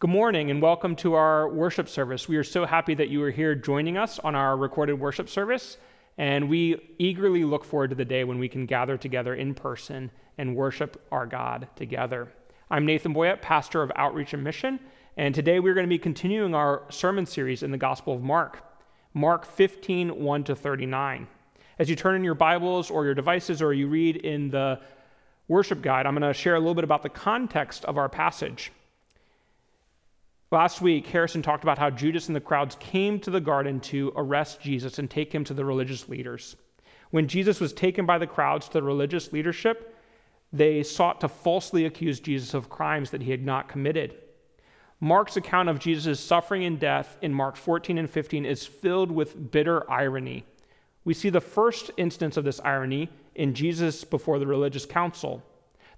Good morning and welcome to our worship service. We are so happy that you are here joining us on our recorded worship service, and we eagerly look forward to the day when we can gather together in person and worship our God together. I'm Nathan Boyett, pastor of Outreach and Mission, and today we're going to be continuing our sermon series in the Gospel of Mark, Mark 15, 1 to 39. As you turn in your Bibles or your devices or you read in the worship guide, I'm going to share a little bit about the context of our passage. Last week, Harrison talked about how Judas and the crowds came to the garden to arrest Jesus and take him to the religious leaders. When Jesus was taken by the crowds to the religious leadership, they sought to falsely accuse Jesus of crimes that he had not committed. Mark's account of Jesus' suffering and death in Mark 14 and 15 is filled with bitter irony. We see the first instance of this irony in Jesus before the religious council.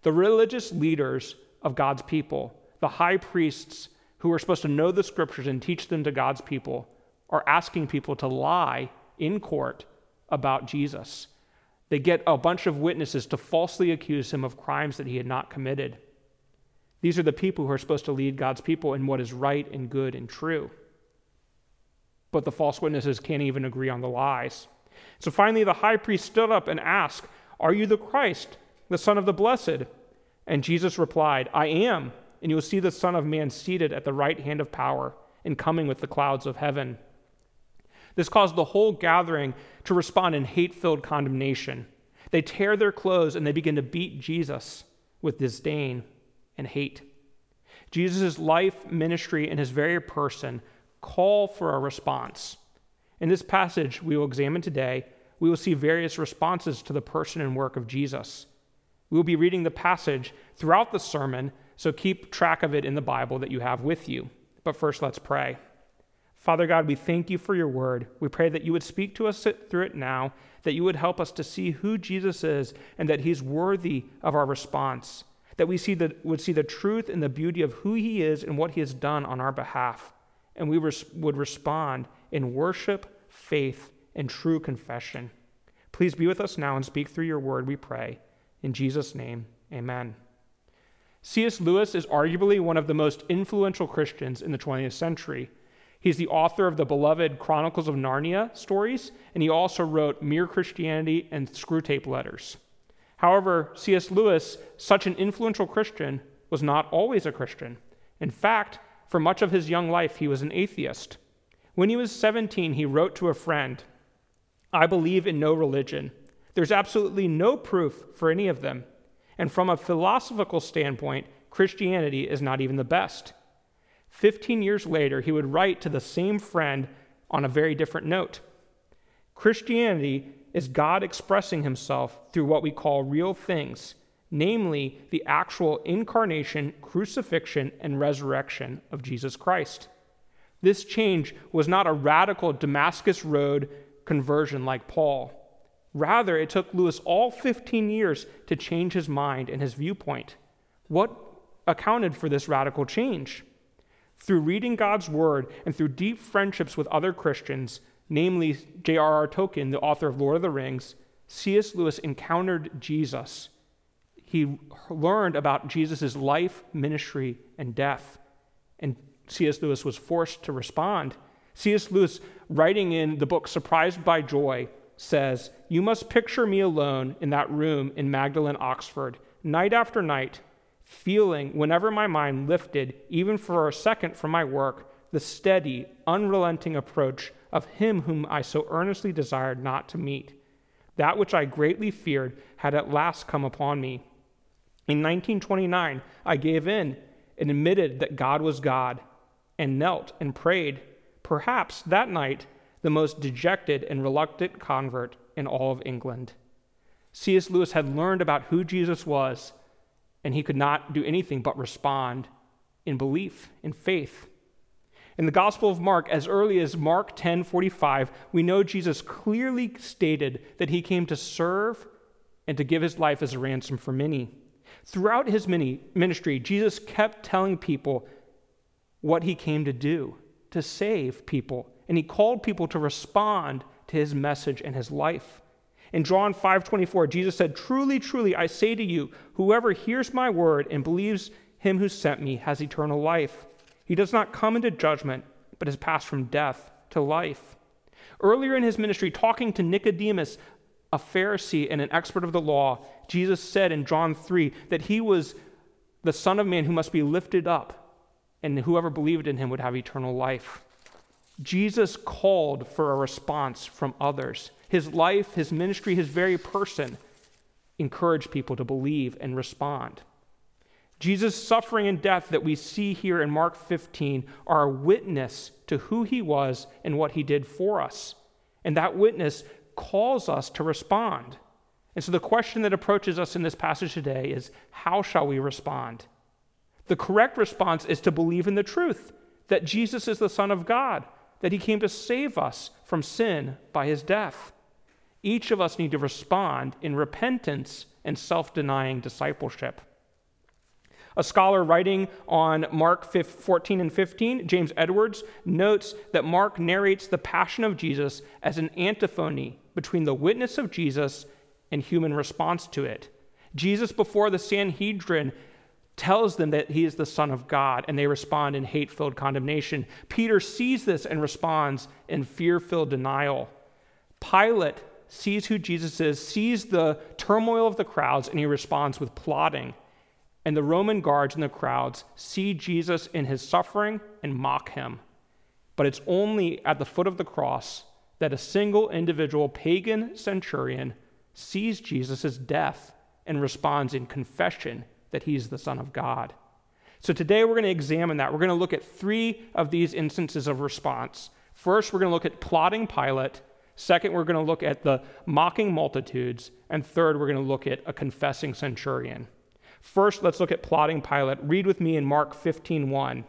The religious leaders of God's people, the high priests, who are supposed to know the scriptures and teach them to God's people, are asking people to lie in court about Jesus. They get a bunch of witnesses to falsely accuse him of crimes that he had not committed. These are the people who are supposed to lead God's people in what is right and good and true. But the false witnesses can't even agree on the lies. So finally, the high priest stood up and asked, "Are you the Christ, the Son of the Blessed?" And Jesus replied, "I am. And you will see the Son of Man seated at the right hand of power and coming with the clouds of heaven." This caused the whole gathering to respond in hate-filled condemnation. They tear their clothes and they begin to beat Jesus with disdain and hate. Jesus' life, ministry, and his very person call for a response. In this passage we will examine today, we will see various responses to the person and work of Jesus. We will be reading the passage throughout the sermon, so keep track of it in the Bible that you have with you. But first, let's pray. Father God, we thank you for your word. We pray that you would speak to us through it now, that you would help us to see who Jesus is and that he's worthy of our response, that we would see the truth and the beauty of who he is and what he has done on our behalf, and we would respond in worship, faith, and true confession. Please be with us now and speak through your word, we pray. In Jesus' name, amen. C.S. Lewis is arguably one of the most influential Christians in the 20th century. He's the author of the beloved Chronicles of Narnia stories, and he also wrote Mere Christianity and Screwtape Letters. However, C.S. Lewis, such an influential Christian, was not always a Christian. In fact, for much of his young life, he was an atheist. When he was 17, he wrote to a friend, "I believe in no religion. There's absolutely no proof for any of them. And from a philosophical standpoint, Christianity is not even the best." 15 years later, he would write to the same friend on a very different note. "Christianity is God expressing himself through what we call real things, namely the actual incarnation, crucifixion, and resurrection of Jesus Christ." This change was not a radical Damascus Road conversion like Paul. Rather, it took Lewis all 15 years to change his mind and his viewpoint. What accounted for this radical change? Through reading God's word and through deep friendships with other Christians, namely J.R.R. Tolkien, the author of Lord of the Rings, C.S. Lewis encountered Jesus. He learned about Jesus' life, ministry, and death. And C.S. Lewis was forced to respond. C.S. Lewis, writing in the book Surprised by Joy, says, "You must picture me alone in that room in Magdalen, Oxford, night after night, feeling, whenever my mind lifted, even for a second from my work, the steady, unrelenting approach of him whom I so earnestly desired not to meet. That which I greatly feared had at last come upon me. In 1929, I gave in and admitted that God was God, and knelt and prayed. Perhaps that night, the most dejected and reluctant convert in all of England." C.S. Lewis had learned about who Jesus was, and he could not do anything but respond in belief, in faith. In the Gospel of Mark, as early as Mark 10:45, we know Jesus clearly stated that he came to serve and to give his life as a ransom for many. Throughout his ministry, Jesus kept telling people what he came to do, to save people. And he called people to respond to his message and his life. In John 5:24, Jesus said, "Truly, truly, I say to you, whoever hears my word and believes him who sent me has eternal life. He does not come into judgment, but has passed from death to life. Earlier in his ministry, talking to Nicodemus, a Pharisee and an expert of the law, Jesus said in John 3 that he was the Son of Man who must be lifted up, and whoever believed in him would have eternal life. Jesus called for a response from others. His life, his ministry, his very person encouraged people to believe and respond. Jesus' suffering and death that we see here in Mark 15 are a witness to who he was and what he did for us. And that witness calls us to respond. And so the question that approaches us in this passage today is, how shall we respond? The correct response is to believe in the truth that Jesus is the Son of God, that he came to save us from sin by his death. Each of us need to respond in repentance and self-denying discipleship. A scholar writing on Mark 14 and 15, James Edwards, notes that Mark narrates the passion of Jesus as an antiphony between the witness of Jesus and human response to it. Jesus, before the Sanhedrin, tells them that he is the Son of God, and they respond in hate-filled condemnation. Peter sees this and responds in fear-filled denial. Pilate sees who Jesus is, sees the turmoil of the crowds, and he responds with plotting. And the Roman guards in the crowds see Jesus in his suffering and mock him. But it's only at the foot of the cross that a single individual pagan centurion sees Jesus' death and responds in confession that he's the Son of God. So today we're going to examine that. We're going to look at three of these instances of response. First, we're going to look at plotting Pilate. Second, we're going to look at the mocking multitudes. And third, we're going to look at a confessing centurion. First, let's look at plotting Pilate. Read with me in Mark 15:1.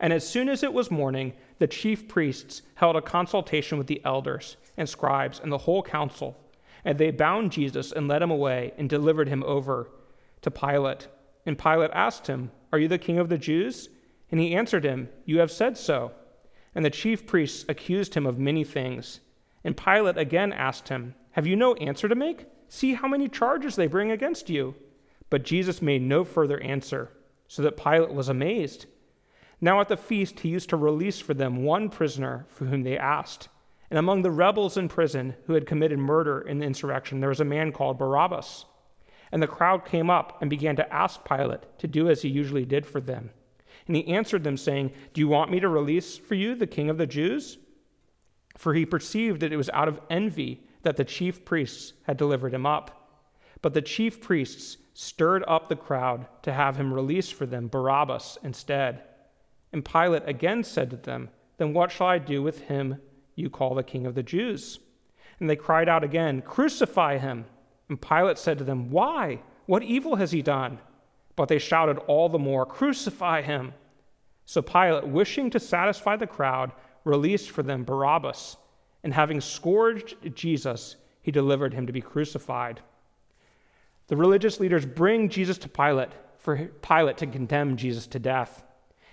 And as soon as it was morning, the chief priests held a consultation with the elders and scribes and the whole council, and they bound Jesus and led him away and delivered him over to Pilate. And Pilate asked him, "Are you the king of the Jews?" And he answered him, "You have said so." And the chief priests accused him of many things. And Pilate again asked him, "Have you no answer to make? See how many charges they bring against you." But Jesus made no further answer, so that Pilate was amazed. Now at the feast he used to release for them one prisoner for whom they asked. And among the rebels in prison who had committed murder in the insurrection, there was a man called Barabbas. And the crowd came up and began to ask Pilate to do as he usually did for them. And he answered them, saying, "Do you want me to release for you the king of the Jews?" For he perceived that it was out of envy that the chief priests had delivered him up. But the chief priests stirred up the crowd to have him release for them Barabbas instead. And Pilate again said to them, "Then what shall I do with him you call the king of the Jews?" And they cried out again, "Crucify him!" And Pilate said to them, "Why? What evil has he done?" But they shouted all the more, "Crucify him!" So Pilate, wishing to satisfy the crowd, released for them Barabbas. And having scourged Jesus, he delivered him to be crucified. The religious leaders bring Jesus to Pilate for Pilate to condemn Jesus to death.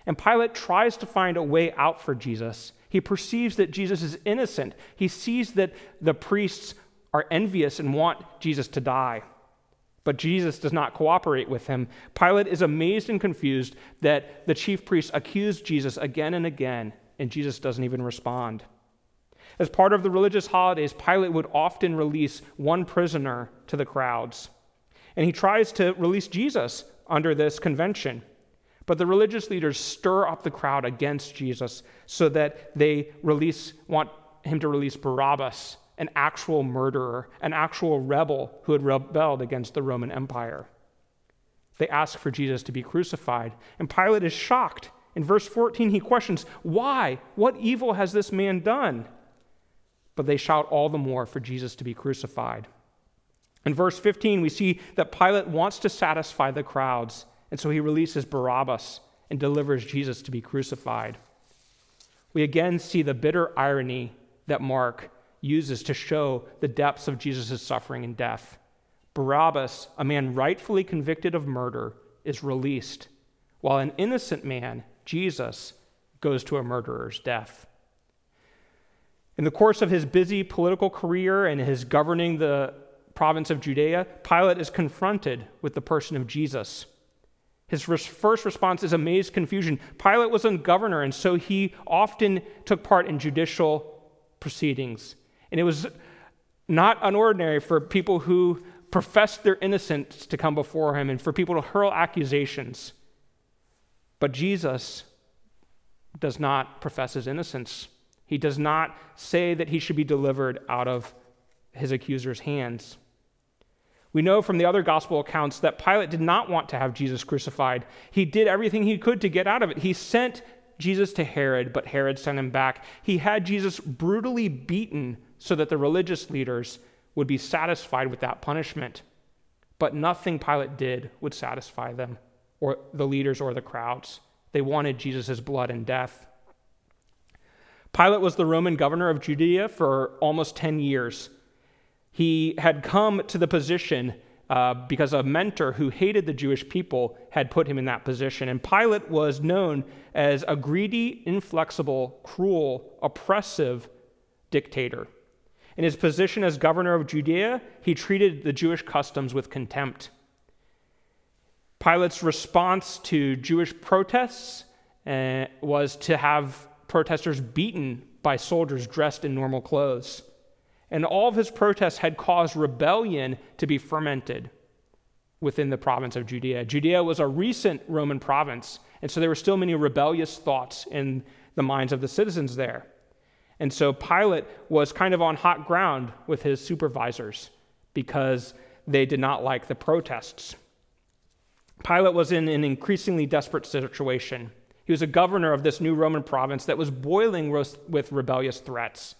And Pilate tries to find a way out for Jesus. He perceives that Jesus is innocent. He sees that the priests are envious and want Jesus to die. But Jesus does not cooperate with him. Pilate is amazed and confused that the chief priests accuse Jesus again and again, and Jesus doesn't even respond. As part of the religious holidays, Pilate would often release one prisoner to the crowds. And he tries to release Jesus under this convention. But the religious leaders stir up the crowd against Jesus so that they want him to release Barabbas, an actual murderer, an actual rebel who had rebelled against the Roman Empire. They ask for Jesus to be crucified, and Pilate is shocked. In verse 14, he questions, "Why? What evil has this man done?" But they shout all the more for Jesus to be crucified. In verse 15, we see that Pilate wants to satisfy the crowds, and so he releases Barabbas and delivers Jesus to be crucified. We again see the bitter irony that Mark uses to show the depths of Jesus' suffering and death. Barabbas, a man rightfully convicted of murder, is released, while an innocent man, Jesus, goes to a murderer's death. In the course of his busy political career and his governing the province of Judea, Pilate is confronted with the person of Jesus. His first response is amazed confusion. Pilate was a governor, and so he often took part in judicial proceedings. And it was not unordinary for people who professed their innocence to come before him and for people to hurl accusations. But Jesus does not profess his innocence. He does not say that he should be delivered out of his accuser's hands. We know from the other gospel accounts that Pilate did not want to have Jesus crucified. He did everything he could to get out of it. He sent Jesus to Herod, but Herod sent him back. He had Jesus brutally beaten so that the religious leaders would be satisfied with that punishment. But nothing Pilate did would satisfy them, or the leaders or the crowds. They wanted Jesus' blood and death. Pilate was the Roman governor of Judea for almost 10 years. He had come to the position because a mentor who hated the Jewish people had put him in that position. And Pilate was known as a greedy, inflexible, cruel, oppressive dictator. In his position as governor of Judea, he treated the Jewish customs with contempt. Pilate's response to Jewish protests was to have protesters beaten by soldiers dressed in normal clothes. And all of his protests had caused rebellion to be fermented within the province of Judea. Judea was a recent Roman province, and so there were still many rebellious thoughts in the minds of the citizens there. And so Pilate was kind of on hot ground with his supervisors because they did not like the protests. Pilate was in an increasingly desperate situation. He was a governor of this new Roman province that was boiling with rebellious threats.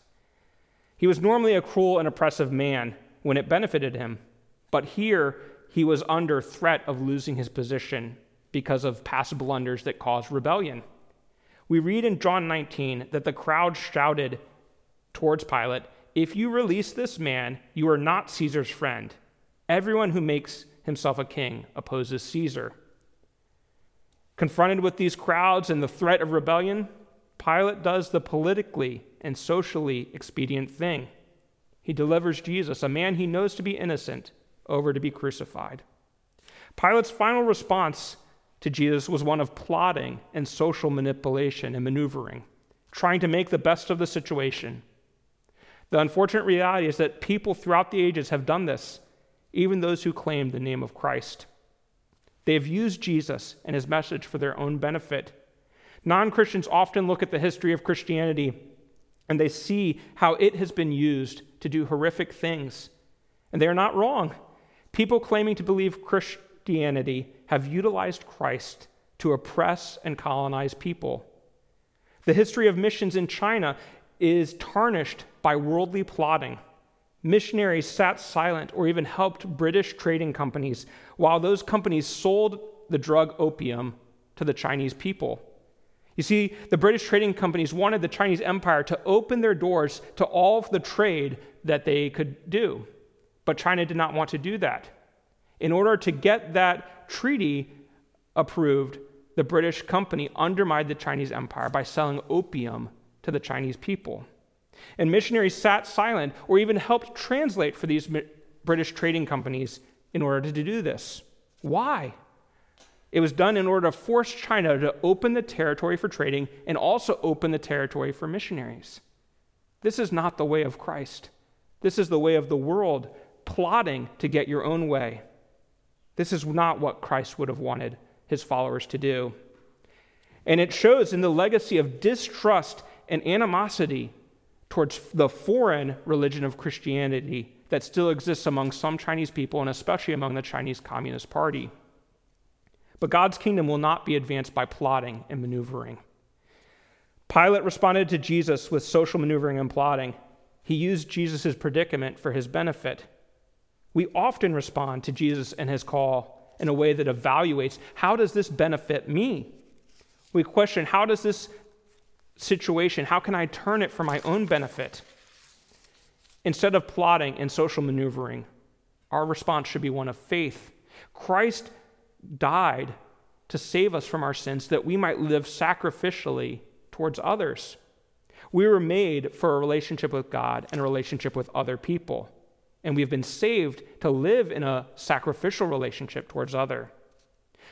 He was normally a cruel and oppressive man when it benefited him, but here he was under threat of losing his position because of past blunders that caused rebellion. We read in John 19 that the crowd shouted towards Pilate, "If you release this man, you are not Caesar's friend. Everyone who makes himself a king opposes Caesar." Confronted with these crowds and the threat of rebellion, Pilate does the politically and socially expedient thing. He delivers Jesus, a man he knows to be innocent, over to be crucified. Pilate's final response to Jesus was one of plotting and social manipulation and maneuvering, trying to make the best of the situation. The unfortunate reality is that people throughout the ages have done this, even those who claim the name of Christ. They have used Jesus and his message for their own benefit. Non-Christians often look at the history of Christianity and they see how it has been used to do horrific things. And they are not wrong. People claiming to believe Christianity have utilized Christ to oppress and colonize people. The history of missions in China is tarnished by worldly plotting. Missionaries sat silent or even helped British trading companies while those companies sold the drug opium to the Chinese people. You see, the British trading companies wanted the Chinese Empire to open their doors to all of the trade that they could do, but China did not want to do that. In order to get that treaty approved, the British company undermined the Chinese Empire by selling opium to the Chinese people. And missionaries sat silent or even helped translate for these British trading companies in order to do this. Why? It was done in order to force China to open the territory for trading and also open the territory for missionaries. This is not the way of Christ. This is the way of the world, plotting to get your own way. This is not what Christ would have wanted his followers to do. And it shows in the legacy of distrust and animosity towards the foreign religion of Christianity that still exists among some Chinese people and especially among the Chinese Communist Party. But God's kingdom will not be advanced by plotting and maneuvering. Pilate responded to Jesus with social maneuvering and plotting. He used Jesus' predicament for his benefit. We often respond to Jesus and his call in a way that evaluates, how does this benefit me? We question, how does this situation, how can I turn it for my own benefit? Instead of plotting and social maneuvering, our response should be one of faith. Christ died to save us from our sins that we might live sacrificially towards others. We were made for a relationship with God and a relationship with other people, and we've been saved to live in a sacrificial relationship towards other.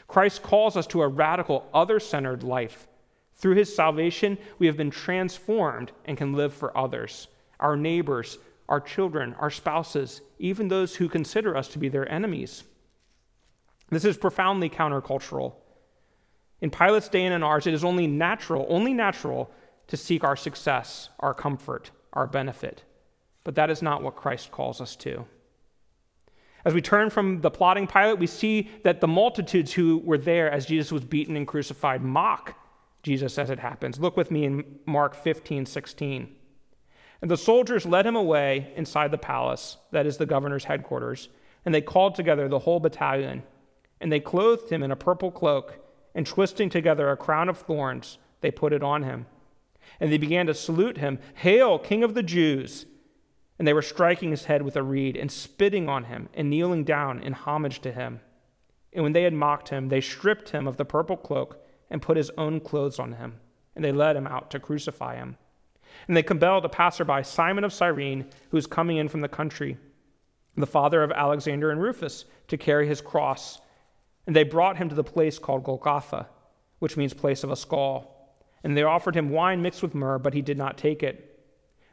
Christ calls us to a radical, other-centered life. Through his salvation, we have been transformed and can live for others, our neighbors, our children, our spouses, even those who consider us to be their enemies. This is profoundly countercultural. In Pilate's day and in ours, it is only natural to seek our success, our comfort, our benefit. But that is not what Christ calls us to. As we turn from the plotting Pilate, we see that the multitudes who were there as Jesus was beaten and crucified mock Jesus as it happens. Look with me in Mark 15:16. And the soldiers led him away inside the palace, that is the governor's headquarters, and they called together the whole battalion. And they clothed him in a purple cloak, and twisting together a crown of thorns, they put it on him. And they began to salute him, "Hail, King of the Jews!" And they were striking his head with a reed, and spitting on him, and kneeling down in homage to him. And when they had mocked him, they stripped him of the purple cloak, and put his own clothes on him, and they led him out to crucify him. And they compelled a passerby, Simon of Cyrene, who was coming in from the country, the father of Alexander and Rufus, to carry his cross. And they brought him to the place called Golgotha, which means place of a skull. And they offered him wine mixed with myrrh, but he did not take it.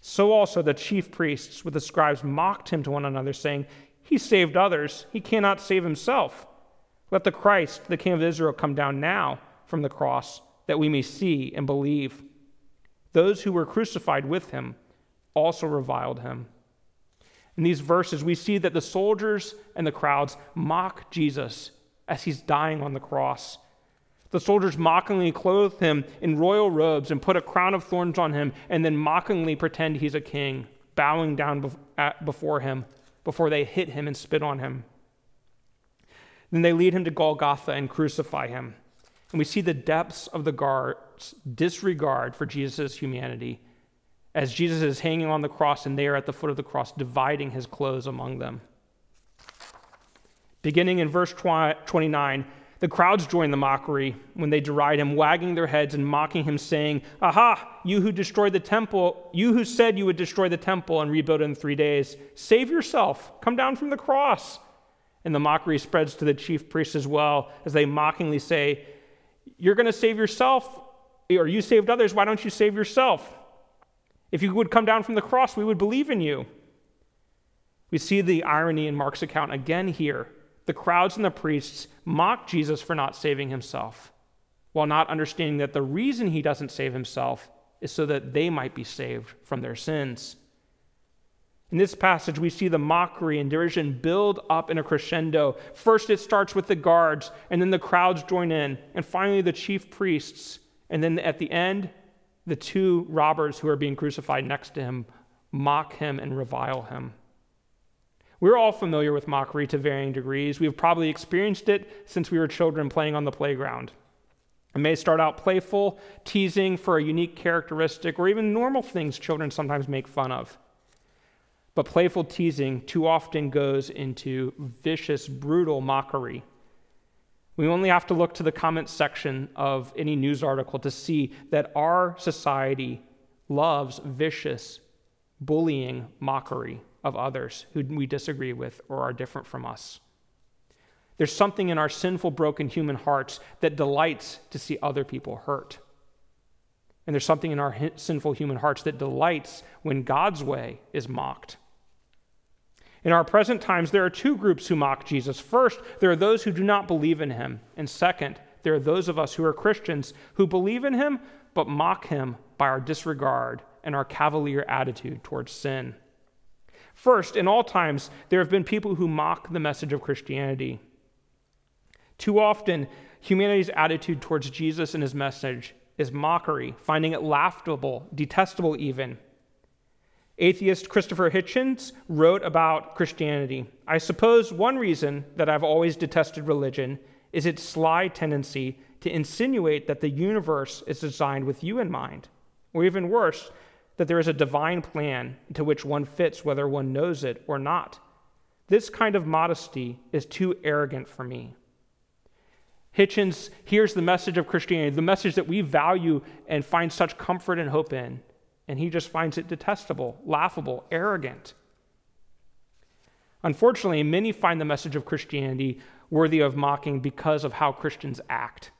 So also the chief priests with the scribes mocked him to one another, saying, "He saved others, he cannot save himself. Let the Christ, the King of Israel, come down now from the cross, that we may see and believe." Those who were crucified with him also reviled him. In these verses, we see that the soldiers and the crowds mock Jesus as he's dying on the cross. The soldiers mockingly clothe him in royal robes and put a crown of thorns on him, and then mockingly pretend he's a king, bowing down before him before they hit him and spit on him. Then they lead him to Golgotha and crucify him. And we see the depths of the guards' disregard for Jesus' humanity as Jesus is hanging on the cross and they are at the foot of the cross dividing his clothes among them. Beginning in verse 29, the crowds join the mockery when they deride him, wagging their heads and mocking him, saying, "Aha, you who said you would destroy the temple and rebuild it in 3 days, save yourself, come down from the cross." And the mockery spreads to the chief priests as well as they mockingly say, "You're going to save yourself, or you saved others, why don't you save yourself? If you would come down from the cross, we would believe in you." We see the irony in Mark's account again here. The crowds and the priests mock Jesus for not saving himself, while not understanding that the reason he doesn't save himself is so that they might be saved from their sins. In this passage, we see the mockery and derision build up in a crescendo. First, it starts with the guards, and then the crowds join in, and finally the chief priests, and then at the end, the two robbers who are being crucified next to him mock him and revile him. We're all familiar with mockery to varying degrees. We've probably experienced it since we were children playing on the playground. It may start out playful, teasing for a unique characteristic, or even normal things children sometimes make fun of. But playful teasing too often goes into vicious, brutal mockery. We only have to look to the comment section of any news article to see that our society loves vicious, bullying mockery of others who we disagree with or are different from us. There's something in our sinful, broken human hearts that delights to see other people hurt. And there's something in our sinful human hearts that delights when God's way is mocked. In our present times, there are two groups who mock Jesus. First, there are those who do not believe in him. And second, there are those of us who are Christians who believe in him, but mock him by our disregard and our cavalier attitude towards sin. First, in all times, there have been people who mock the message of Christianity. Too often, humanity's attitude towards Jesus and his message is mockery, finding it laughable, detestable even. Atheist Christopher Hitchens wrote about Christianity, "I suppose one reason that I've always detested religion is its sly tendency to insinuate that the universe is designed with you in mind, or even worse, that there is a divine plan into which one fits whether one knows it or not. This kind of modesty is too arrogant for me. Hitchens hears the message of Christianity, the message that we value and find such comfort and hope in, and he just finds it detestable, laughable, arrogant. Unfortunately, many find the message of Christianity worthy of mocking because of how Christians act.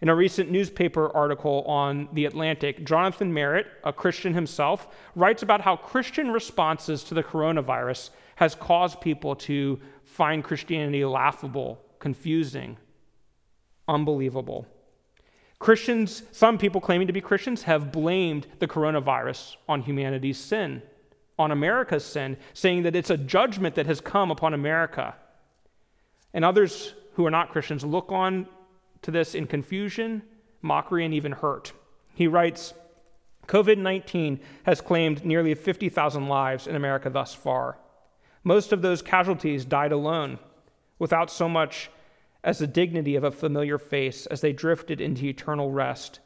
In a recent newspaper article on The Atlantic, Jonathan Merritt, a Christian himself, writes about how Christian responses to the coronavirus has caused people to find Christianity laughable, confusing, unbelievable. Christians, some people claiming to be Christians, have blamed the coronavirus on humanity's sin, on America's sin, saying that it's a judgment that has come upon America. And others who are not Christians look on to this in confusion, mockery, and even hurt. He writes, COVID-19 has claimed nearly 50,000 lives in America thus far. Most of those casualties died alone, without so much as the dignity of a familiar face as they drifted into eternal rest.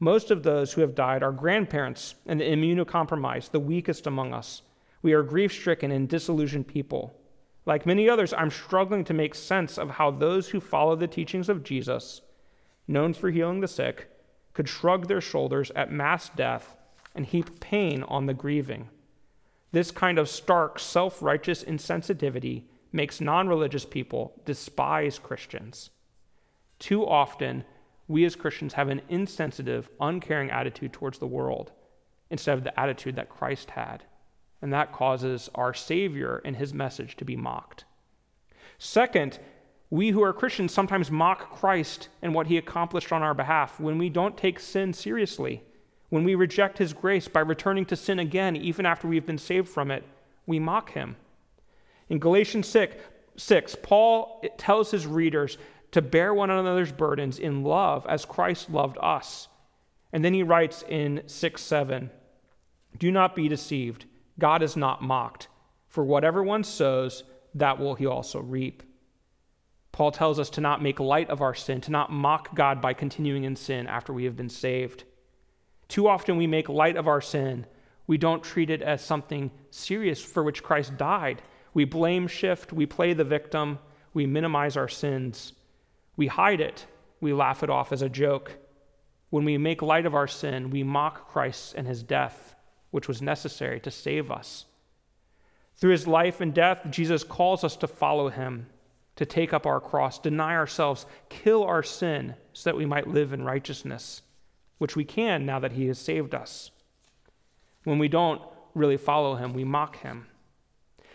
Most of those who have died are grandparents and the immunocompromised, the weakest among us. We are grief-stricken and disillusioned people. Like many others, I'm struggling to make sense of how those who follow the teachings of Jesus, known for healing the sick, could shrug their shoulders at mass death and heap pain on the grieving. This kind of stark, self-righteous insensitivity makes non-religious people despise Christians. Too often, we as Christians have an insensitive, uncaring attitude towards the world instead of the attitude that Christ had. And that causes our Savior and his message to be mocked. Second, we who are Christians sometimes mock Christ and what he accomplished on our behalf when we don't take sin seriously, when we reject his grace by returning to sin again even after we've been saved from it, we mock him. In Galatians 6, Paul tells his readers to bear one another's burdens in love as Christ loved us. And then he writes in 6:7, do not be deceived. God is not mocked, for whatever one sows, that will he also reap. Paul tells us to not make light of our sin, to not mock God by continuing in sin after we have been saved. Too often we make light of our sin. We don't treat it as something serious for which Christ died. We blame shift, we play the victim, we minimize our sins. We hide it, we laugh it off as a joke. When we make light of our sin, we mock Christ and his death, which was necessary to save us. Through his life and death, Jesus calls us to follow him, to take up our cross, deny ourselves, kill our sin, so that we might live in righteousness, which we can now that he has saved us. When we don't really follow him, we mock him.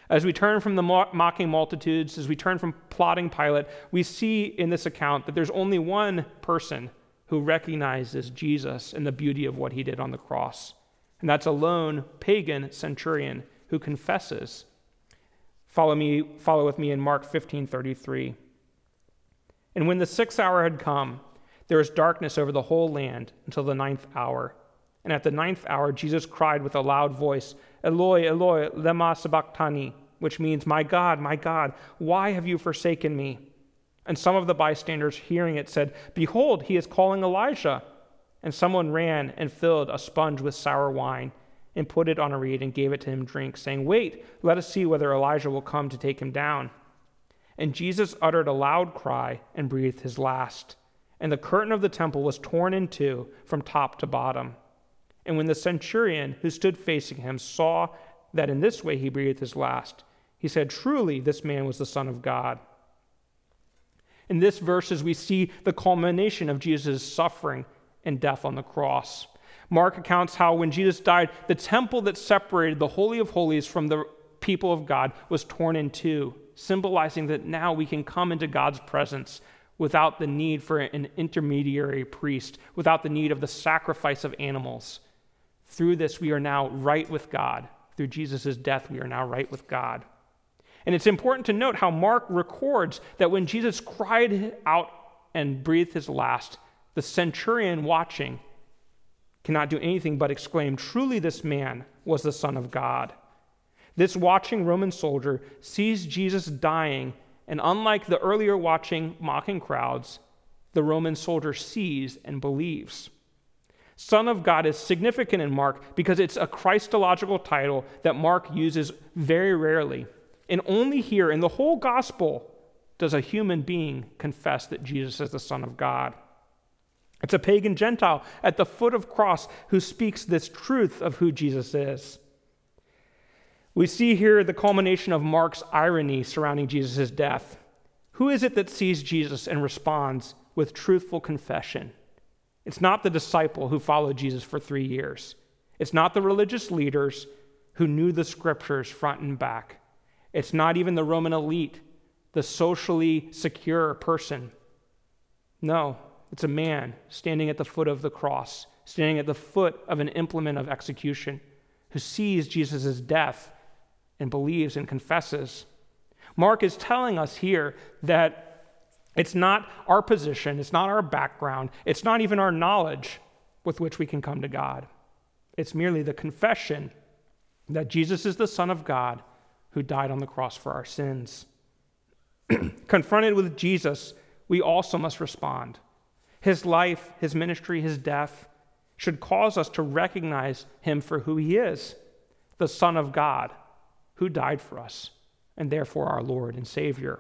As we turn from the mocking multitudes, as we turn from plotting Pilate, we see in this account that there's only one person who recognizes Jesus and the beauty of what he did on the cross. And that's a lone pagan centurion who confesses. Follow with me in Mark 15:33. And when the sixth hour had come, there was darkness over the whole land until the ninth hour. And at the ninth hour, Jesus cried with a loud voice, Eloi, Eloi, lema sabachthani, which means, my God, why have you forsaken me? And some of the bystanders hearing it said, behold, he is calling Elijah. And someone ran and filled a sponge with sour wine and put it on a reed and gave it to him to drink, saying, wait, let us see whether Elijah will come to take him down. And Jesus uttered a loud cry and breathed his last. And the curtain of the temple was torn in two from top to bottom. And when the centurion who stood facing him saw that in this way he breathed his last, he said, truly, this man was the Son of God. In this verses, we see the culmination of Jesus' suffering and death on the cross. Mark accounts how when Jesus died, the temple that separated the Holy of Holies from the people of God was torn in two, symbolizing that now we can come into God's presence without the need for an intermediary priest, without the need of the sacrifice of animals. Through this, we are now right with God. Through Jesus' death, we are now right with God. And it's important to note how Mark records that when Jesus cried out and breathed his last, the centurion watching cannot do anything but exclaim, truly this man was the Son of God. This watching Roman soldier sees Jesus dying And unlike the earlier watching, mocking crowds, the Roman soldier sees and believes. Son of God is significant in Mark because it's a Christological title that Mark uses very rarely. And only here in the whole gospel does a human being confess that Jesus is the Son of God. It's a pagan Gentile at the foot of the cross who speaks this truth of who Jesus is. We see here the culmination of Mark's irony surrounding Jesus' death. Who is it that sees Jesus and responds with truthful confession? It's not the disciple who followed Jesus for 3 years. It's not the religious leaders who knew the scriptures front and back. It's not even the Roman elite, the socially secure person. No, it's a man standing at the foot of the cross, standing at the foot of an implement of execution, who sees Jesus' death and believes and confesses. Mark is telling us here that it's not our position, it's not our background, it's not even our knowledge with which we can come to God. It's merely the confession that Jesus is the Son of God who died on the cross for our sins. Confronted with Jesus, we also must respond. His life, his ministry, his death should cause us to recognize him for who he is, the Son of God who died for us and therefore our Lord and Savior.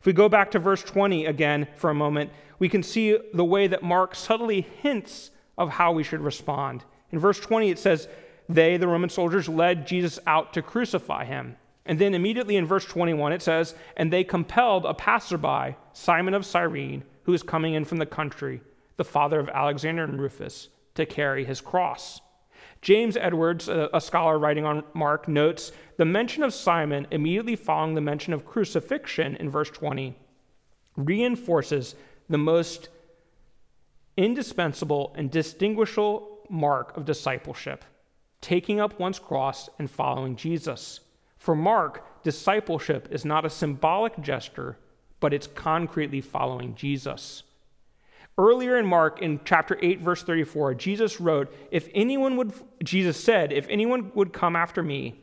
If we go back to verse 20 again for a moment, we can see the way that Mark subtly hints of how we should respond. In verse 20, it says, "They," the Roman soldiers, "led Jesus out to crucify him." And then immediately in verse 21, it says, "And they compelled a passerby, Simon of Cyrene, who was coming in from the country, the father of Alexander and Rufus, to carry his cross." James Edwards, a scholar writing on Mark, notes the mention of Simon immediately following the mention of crucifixion in verse 20 reinforces the most indispensable and distinguishable mark of discipleship: taking up one's cross and following Jesus. For Mark, discipleship is not a symbolic gesture, but it's concretely following Jesus. Earlier in Mark, in chapter 8, verse 34, Jesus said, "If anyone would come after me,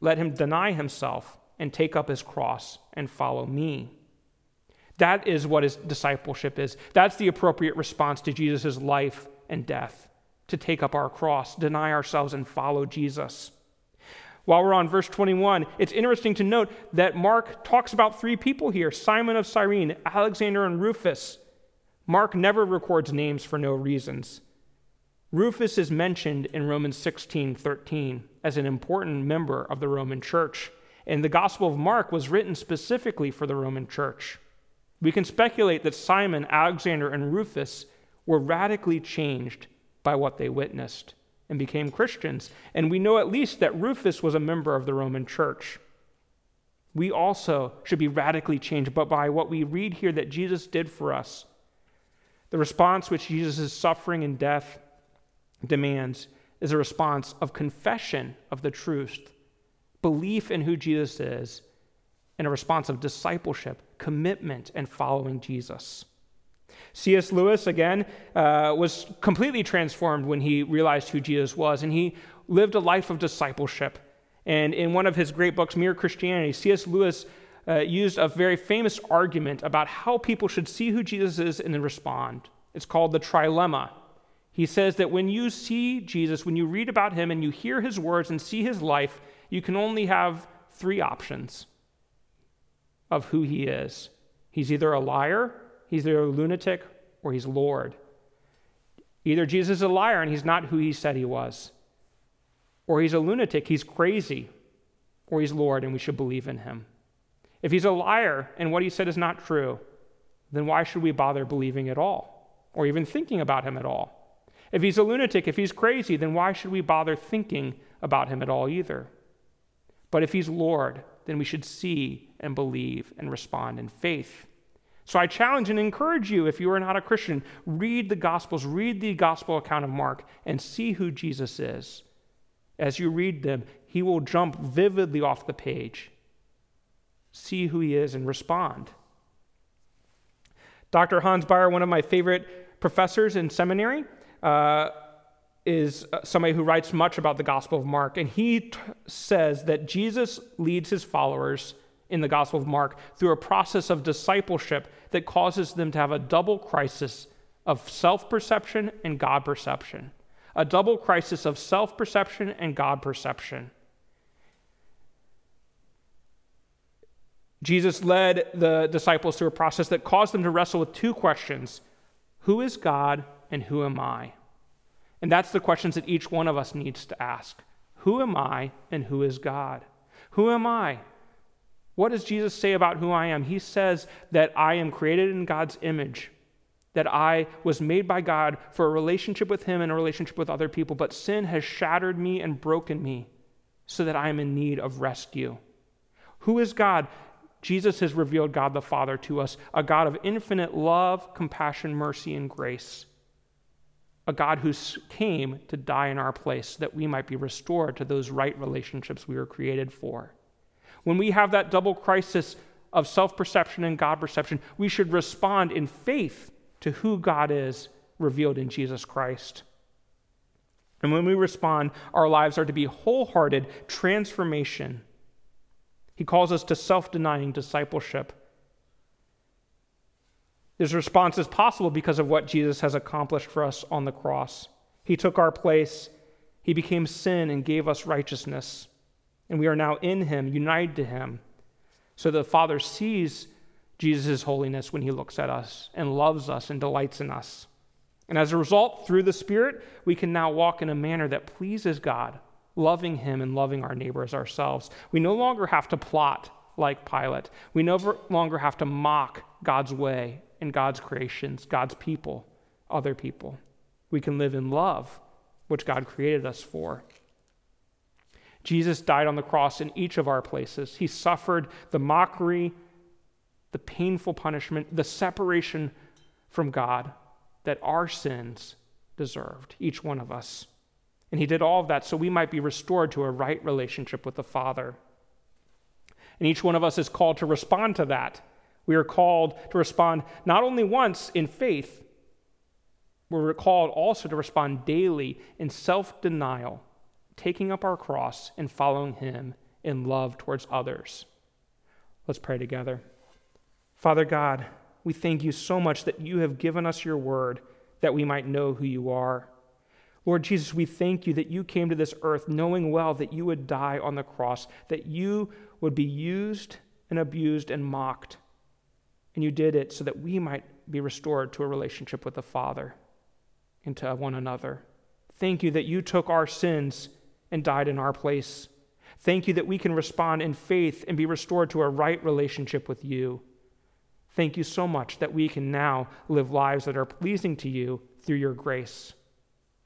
let him deny himself and take up his cross and follow me." That is what his discipleship is. That's the appropriate response to Jesus' life and death: to take up our cross, deny ourselves, and follow Jesus. While we're on verse 21, it's interesting to note that Mark talks about three people here: Simon of Cyrene, Alexander, and Rufus. Mark never records names for no reasons. Rufus is mentioned in Romans 16:13 as an important member of the Roman church, and the Gospel of Mark was written specifically for the Roman church. We can speculate that Simon, Alexander, and Rufus were radically changed by what they witnessed and became Christians. And we know at least that Rufus was a member of the Roman church. We also should be radically changed, but by what we read here that Jesus did for us, the response which Jesus' suffering and death demands is a response of confession of the truth, belief in who Jesus is, and a response of discipleship, commitment, and following Jesus. C.S. Lewis, again, was completely transformed when he realized who Jesus was, and he lived a life of discipleship. And in one of his great books, Mere Christianity, C.S. Lewis used a very famous argument about how people should see who Jesus is and then respond. It's called the trilemma. He says that when you see Jesus, when you read about him and you hear his words and see his life, you can only have three options of who he is. He's either a liar, he's either a lunatic, or he's Lord. Either Jesus is a liar and he's not who he said he was, or he's a lunatic, he's crazy, or he's Lord and we should believe in him. If he's a liar and what he said is not true, then why should we bother believing at all, or even thinking about him at all? If he's a lunatic, if he's crazy, then why should we bother thinking about him at all either? But if he's Lord, then we should see and believe and respond in faith. So I challenge and encourage you, if you are not a Christian, read the Gospels, read the Gospel account of Mark, and see who Jesus is. As you read them, he will jump vividly off the page. See who he is and respond. Dr. Hans Beyer, one of my favorite professors in seminary, is somebody who writes much about the Gospel of Mark, and he says that Jesus leads his followers in the Gospel of Mark through a process of discipleship that causes them to have a double crisis of self-perception and God perception. A double crisis of self-perception and God perception. Jesus led the disciples through a process that caused them to wrestle with two questions. Who is God and who am I? And that's the questions that each one of us needs to ask. Who am I and who is God? Who am I? What does Jesus say about who I am? He says that I am created in God's image, that I was made by God for a relationship with him and a relationship with other people, but sin has shattered me and broken me so that I am in need of rescue. Who is God? Jesus has revealed God the Father to us, a God of infinite love, compassion, mercy, and grace, a God who came to die in our place that we might be restored to those right relationships we were created for. When we have that double crisis of self-perception and God perception, we should respond in faith to who God is revealed in Jesus Christ. And when we respond, our lives are to be wholehearted transformation. He calls us to self-denying discipleship. This response is possible because of what Jesus has accomplished for us on the cross. He took our place. He became sin and gave us righteousness. And we are now in him, united to him. So the Father sees Jesus' holiness when he looks at us and loves us and delights in us. And as a result, through the Spirit, we can now walk in a manner that pleases God, loving him and loving our neighbor as ourselves. We no longer have to plot like Pilate. We no longer have to mock God's way and God's creations, God's people, other people. We can live in love, which God created us for. Jesus died on the cross in each of our places. He suffered the mockery, the painful punishment, the separation from God that our sins deserved, each one of us. And he did all of that so we might be restored to a right relationship with the Father. And each one of us is called to respond to that. We are called to respond not only once in faith, we're called also to respond daily in self-denial, taking up our cross and following him in love towards others. Let's pray together. Father God, we thank you so much that you have given us your word that we might know who you are. Lord Jesus, we thank you that you came to this earth knowing well that you would die on the cross, that you would be used and abused and mocked. And you did it so that we might be restored to a relationship with the Father and to one another. Thank you that you took our sins and died in our place. Thank you that we can respond in faith and be restored to a right relationship with you. Thank you so much that we can now live lives that are pleasing to you through your grace.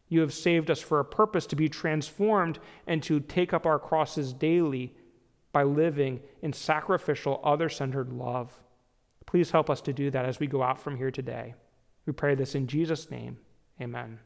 You have saved us for a purpose to be transformed and to take up our crosses daily by living in sacrificial, other-centered love. Please help us to do that as we go out from here today. We pray this in Jesus' name. Amen.